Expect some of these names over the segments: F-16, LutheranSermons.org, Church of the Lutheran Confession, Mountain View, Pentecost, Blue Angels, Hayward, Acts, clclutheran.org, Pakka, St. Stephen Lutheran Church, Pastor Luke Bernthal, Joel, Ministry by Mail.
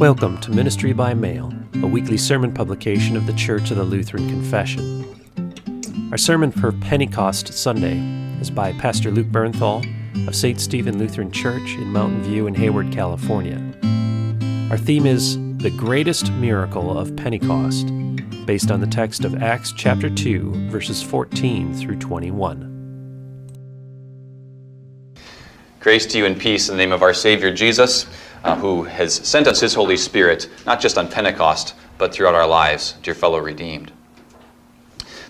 Welcome to Ministry by Mail, a weekly sermon publication of the Church of the Lutheran Confession. Our sermon for Pentecost Sunday is by Pastor Luke Bernthal of St. Stephen Lutheran Church in Mountain View in Hayward, California. Our theme is The Greatest Miracle of Pentecost, based on the text of Acts chapter 2, verses 14 through 21. Grace to you and peace in the name of our Savior Jesus, who has sent us His Holy Spirit, not just on Pentecost, but throughout our lives, dear fellow redeemed.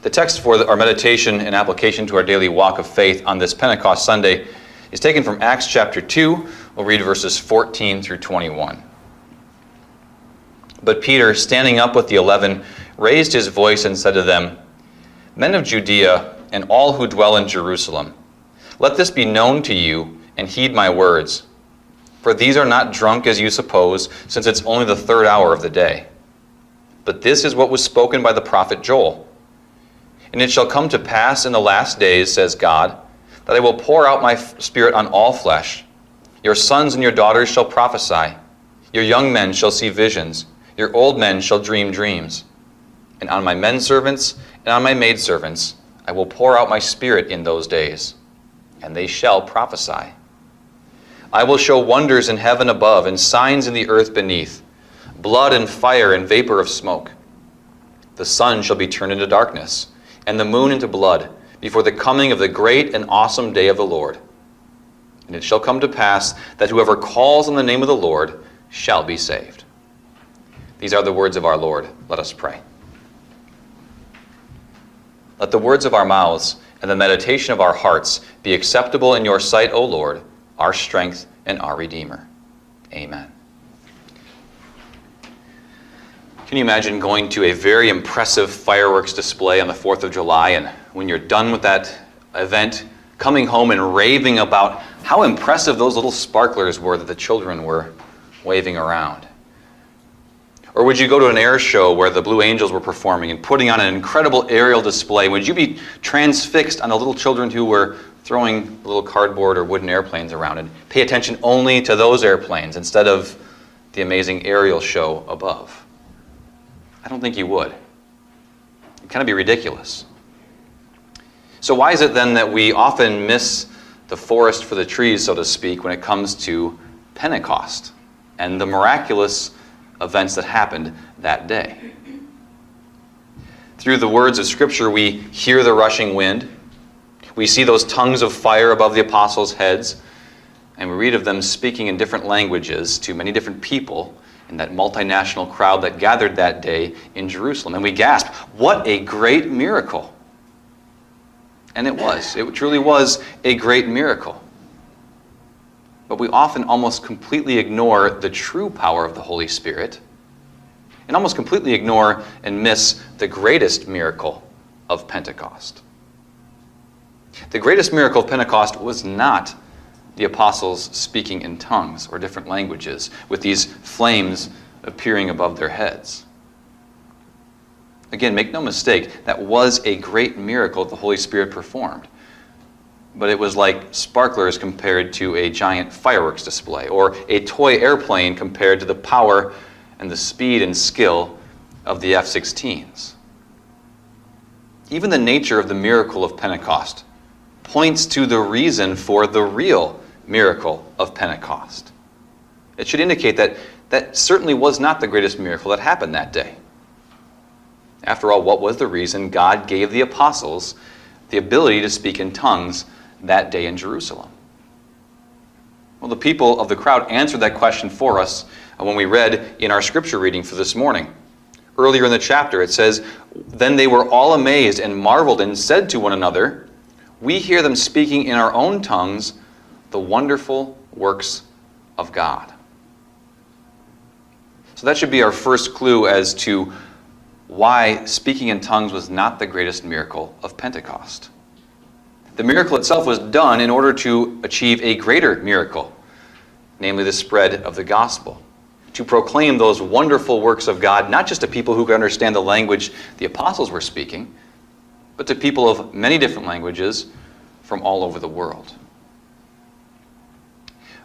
The text for our meditation and application to our daily walk of faith on this Pentecost Sunday is taken from Acts chapter 2. We'll read verses 14 through 21. But Peter, standing up with the 11, raised his voice and said to them, "Men of Judea and all who dwell in Jerusalem, let this be known to you, and heed my words. For these are not drunk as you suppose, since it's only the third hour of the day. But this is what was spoken by the prophet Joel. And it shall come to pass in the last days, says God, that I will pour out my spirit on all flesh. Your sons and your daughters shall prophesy. Your young men shall see visions. Your old men shall dream dreams. And on my men servants and on my maid servants I will pour out my spirit in those days, and they shall prophesy. I will show wonders in heaven above and signs in the earth beneath, blood and fire and vapor of smoke. The sun shall be turned into darkness and the moon into blood before the coming of the great and awesome day of the Lord. And it shall come to pass that whoever calls on the name of the Lord shall be saved." These are the words of our Lord. Let us pray. Let the words of our mouths and the meditation of our hearts be acceptable in your sight, O Lord, our strength and our Redeemer. Amen. Can you imagine going to a very impressive fireworks display on the 4th of July, and when you're done with that event, coming home and raving about how impressive those little sparklers were that the children were waving around? Or would you go to an air show where the Blue Angels were performing and putting on an incredible aerial display? Would you be transfixed on the little children who were throwing little cardboard or wooden airplanes around and pay attention only to those airplanes instead of the amazing aerial show above? I don't think you would. It'd kind of be ridiculous. So why is it then that we often miss the forest for the trees, so to speak, when it comes to Pentecost and the miraculous events that happened that day? Through the words of Scripture, we hear the rushing wind, we see those tongues of fire above the apostles' heads, and we read of them speaking in different languages to many different people in that multinational crowd that gathered that day in Jerusalem. And we gasp, what a great miracle! And it was. It truly was a great miracle. But we often almost completely ignore the true power of the Holy Spirit and almost completely ignore and miss the greatest miracle of Pentecost. The greatest miracle of Pentecost was not the apostles speaking in tongues or different languages with these flames appearing above their heads. Again, make no mistake, that was a great miracle the Holy Spirit performed. But it was like sparklers compared to a giant fireworks display, or a toy airplane compared to the power and the speed and skill of the F-16s. Even the nature of the miracle of Pentecost points to the reason for the real miracle of Pentecost. It should indicate that that certainly was not the greatest miracle that happened that day. After all, what was the reason God gave the apostles the ability to speak in tongues that day in Jerusalem? Well, the people of the crowd answered that question for us when we read in our scripture reading for this morning. Earlier in the chapter, it says, "Then they were all amazed and marveled and said to one another, 'We hear them speaking in our own tongues the wonderful works of God.'" So that should be our first clue as to why speaking in tongues was not the greatest miracle of Pentecost. The miracle itself was done in order to achieve a greater miracle, namely the spread of the gospel, to proclaim those wonderful works of God, not just to people who could understand the language the apostles were speaking, but to people of many different languages from all over the world.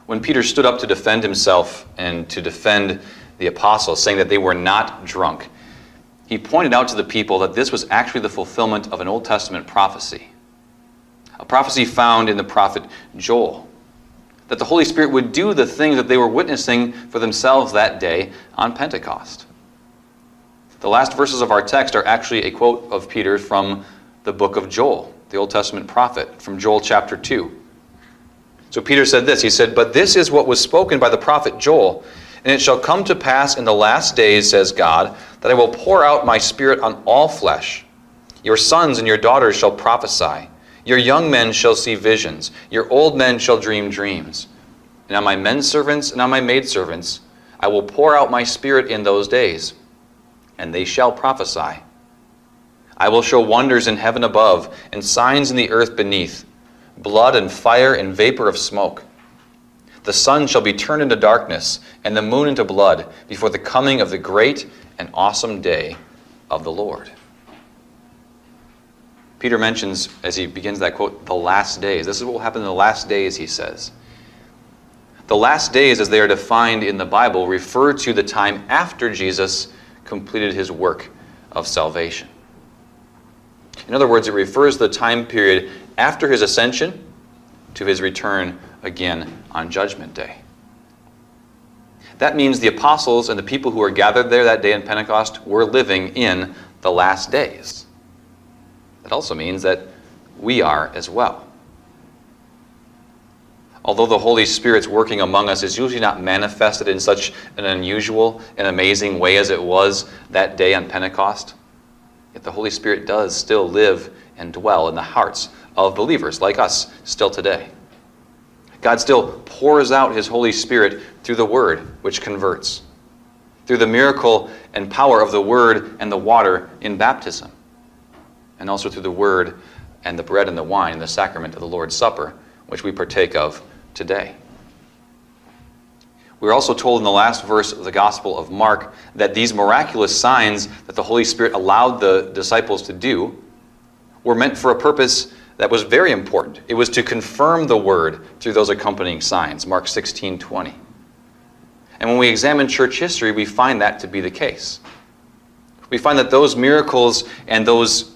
When Peter stood up to defend himself and to defend the apostles, saying that they were not drunk. He pointed out to the people that this was actually the fulfillment of an Old Testament prophecy, a prophecy found in the prophet Joel, that the Holy Spirit would do the things that they were witnessing for themselves that day on Pentecost. The last verses of our text are actually a quote of Peter from the book of Joel, the Old Testament prophet, from Joel chapter 2. So Peter said this, he said, "But this is what was spoken by the prophet Joel, and it shall come to pass in the last days, says God, that I will pour out my Spirit on all flesh. Your sons and your daughters shall prophesy. Your young men shall see visions. Your old men shall dream dreams. And on my men servants and on my maidservants, I will pour out my Spirit in those days, and they shall prophesy. I will show wonders in heaven above and signs in the earth beneath, blood and fire and vapor of smoke. The sun shall be turned into darkness and the moon into blood before the coming of the great and awesome day of the Lord." Peter mentions, as he begins that quote, the last days. This is what will happen in the last days, he says. The last days, as they are defined in the Bible, refer to the time after Jesus completed his work of salvation. In other words, it refers to the time period after his ascension to his return again on Judgment Day. That means the apostles and the people who were gathered there that day in Pentecost were living in the last days. That also means that we are as well. Although the Holy Spirit's working among us is usually not manifested in such an unusual and amazing way as it was that day on Pentecost, yet the Holy Spirit does still live and dwell in the hearts of believers like us still today. God still pours out his Holy Spirit through the Word, which converts, through the miracle and power of the Word and the water in baptism, and also through the Word and the bread and the wine and the sacrament of the Lord's Supper, which we partake of today. We're also told in the last verse of the Gospel of Mark that these miraculous signs that the Holy Spirit allowed the disciples to do were meant for a purpose that was very important. It was to confirm the Word through those accompanying signs, Mark 16:20. And when we examine church history, we find that to be the case. We find that those miracles and those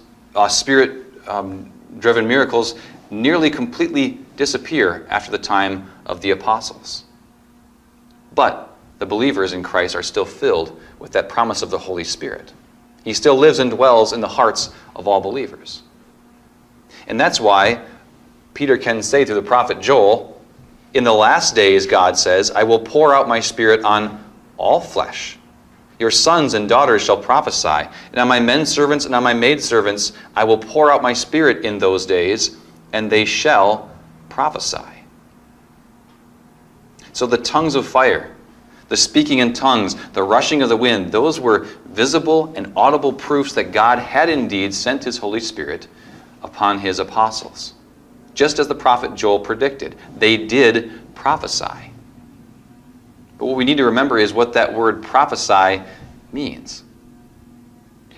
Spirit-driven miracles nearly completely disappear after the time of the apostles. But the believers in Christ are still filled with that promise of the Holy Spirit. He still lives and dwells in the hearts of all believers. And that's why Peter can say through the prophet Joel, "In the last days," God says, "I will pour out my Spirit on all flesh. Your sons and daughters shall prophesy, and on my men servants and on my maid servants I will pour out my Spirit in those days, and they shall prophesy." So the tongues of fire, the speaking in tongues, the rushing of the wind, those were visible and audible proofs that God had indeed sent his Holy Spirit upon his apostles. Just as the prophet Joel predicted, they did prophesy. But what we need to remember is what that word prophesy means.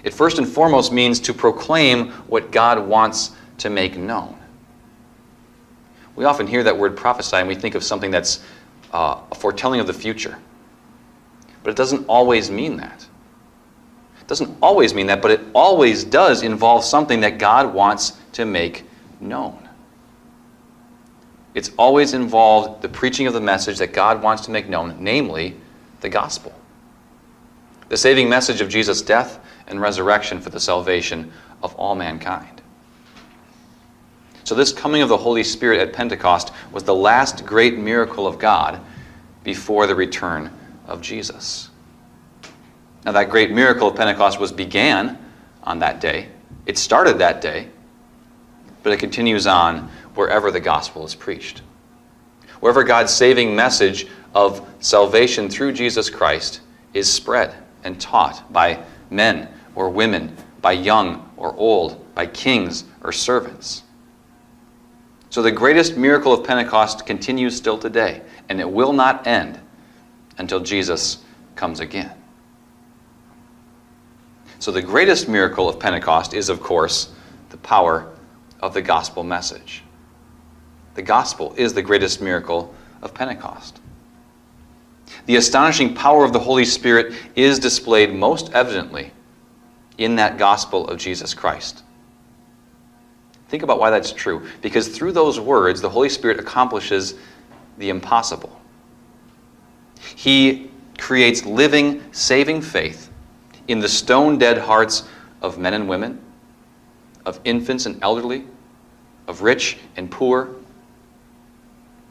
It first and foremost means to proclaim what God wants to make known. We often hear that word prophesy and we think of something that's a foretelling of the future. But it doesn't always mean that. It doesn't always mean that, but it always does involve something that God wants to make known. It's always involved the preaching of the message that God wants to make known, namely the gospel, the saving message of Jesus' death and resurrection for the salvation of all mankind. So this coming of the Holy Spirit at Pentecost was the last great miracle of God before the return of Jesus. Now that great miracle of Pentecost began on that day. It started that day, but it continues on wherever the gospel is preached. Wherever God's saving message of salvation through Jesus Christ is spread and taught by men or women, by young or old, by kings or servants. So the greatest miracle of Pentecost continues still today, and it will not end until Jesus comes again. So the greatest miracle of Pentecost is, of course, the power of the gospel message. The gospel is the greatest miracle of Pentecost. The astonishing power of the Holy Spirit is displayed most evidently in that gospel of Jesus Christ. Think about why that's true. Because through those words, the Holy Spirit accomplishes the impossible. He creates living, saving faith in the stone-dead hearts of men and women, of infants and elderly, of rich and poor.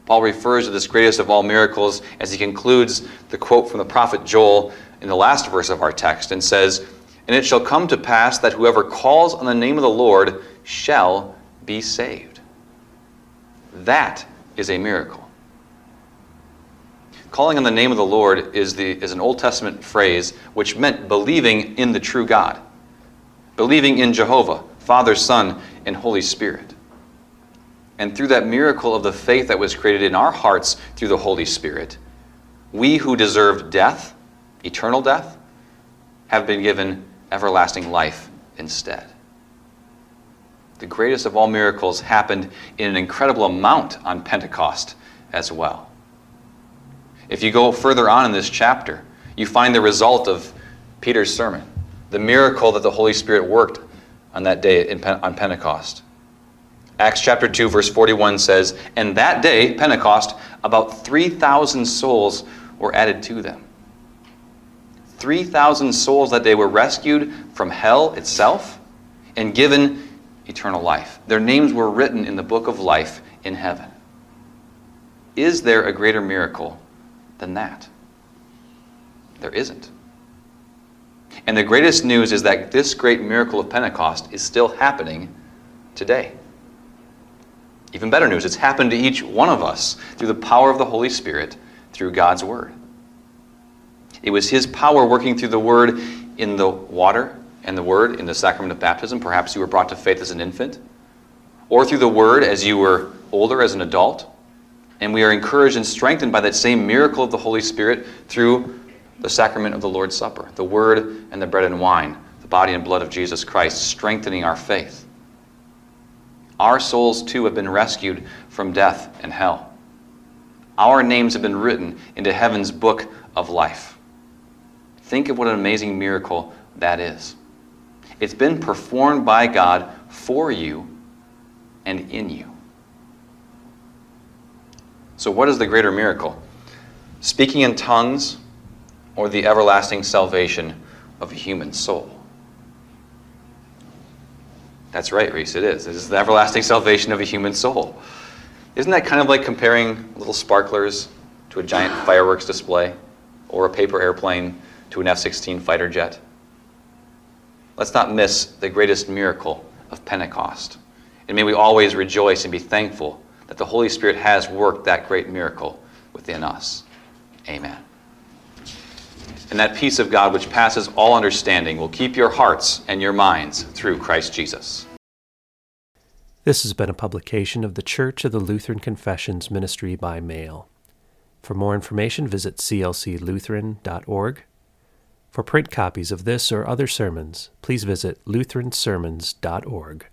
Paul refers to this greatest of all miracles as he concludes the quote from the prophet Joel in the last verse of our text and says, "And it shall come to pass that whoever calls on the name of the Lord shall be saved." That is a miracle. Calling on the name of the Lord is an Old Testament phrase which meant believing in the true God, believing in Jehovah, Father, Son, and Holy Spirit. And through that miracle of the faith that was created in our hearts through the Holy Spirit, we who deserved death, eternal death, have been given everlasting life instead. The greatest of all miracles happened in an incredible amount on Pentecost as well. If you go further on in this chapter, you find the result of Peter's sermon, the miracle that the Holy Spirit worked on that day on Pentecost. Acts chapter 2, verse 41 says, "And that day, Pentecost, about 3,000 souls were added to them." 3,000 souls that day were rescued from hell itself and given eternal life. Their names were written in the book of life in heaven. Is there a greater miracle than that? There isn't. And the greatest news is that this great miracle of Pentecost is still happening today. Even better news, it's happened to each one of us through the power of the Holy Spirit, through God's Word. It was His power working through the Word in the water and the Word in the sacrament of baptism. Perhaps you were brought to faith as an infant, or through the Word as you were older, as an adult. And we are encouraged and strengthened by that same miracle of the Holy Spirit through the sacrament of the Lord's Supper, the Word and the bread and wine, the body and blood of Jesus Christ, strengthening our faith. Our souls, too, have been rescued from death and hell. Our names have been written into heaven's book of life. Think of what an amazing miracle that is. It's been performed by God for you and in you. So what is the greater miracle? Speaking in tongues or the everlasting salvation of a human soul? That's right, Reese, it is. It is the everlasting salvation of a human soul. Isn't that kind of like comparing little sparklers to a giant fireworks display or a paper airplane to an F-16 fighter jet? Let's not miss the greatest miracle of Pentecost. And may we always rejoice and be thankful that the Holy Spirit has worked that great miracle within us. Amen. And that peace of God which passes all understanding will keep your hearts and your minds through Christ Jesus. This has been a publication of the Church of the Lutheran Confession's Ministry by Mail. For more information, visit clclutheran.org. For print copies of this or other sermons, please visit LutheranSermons.org.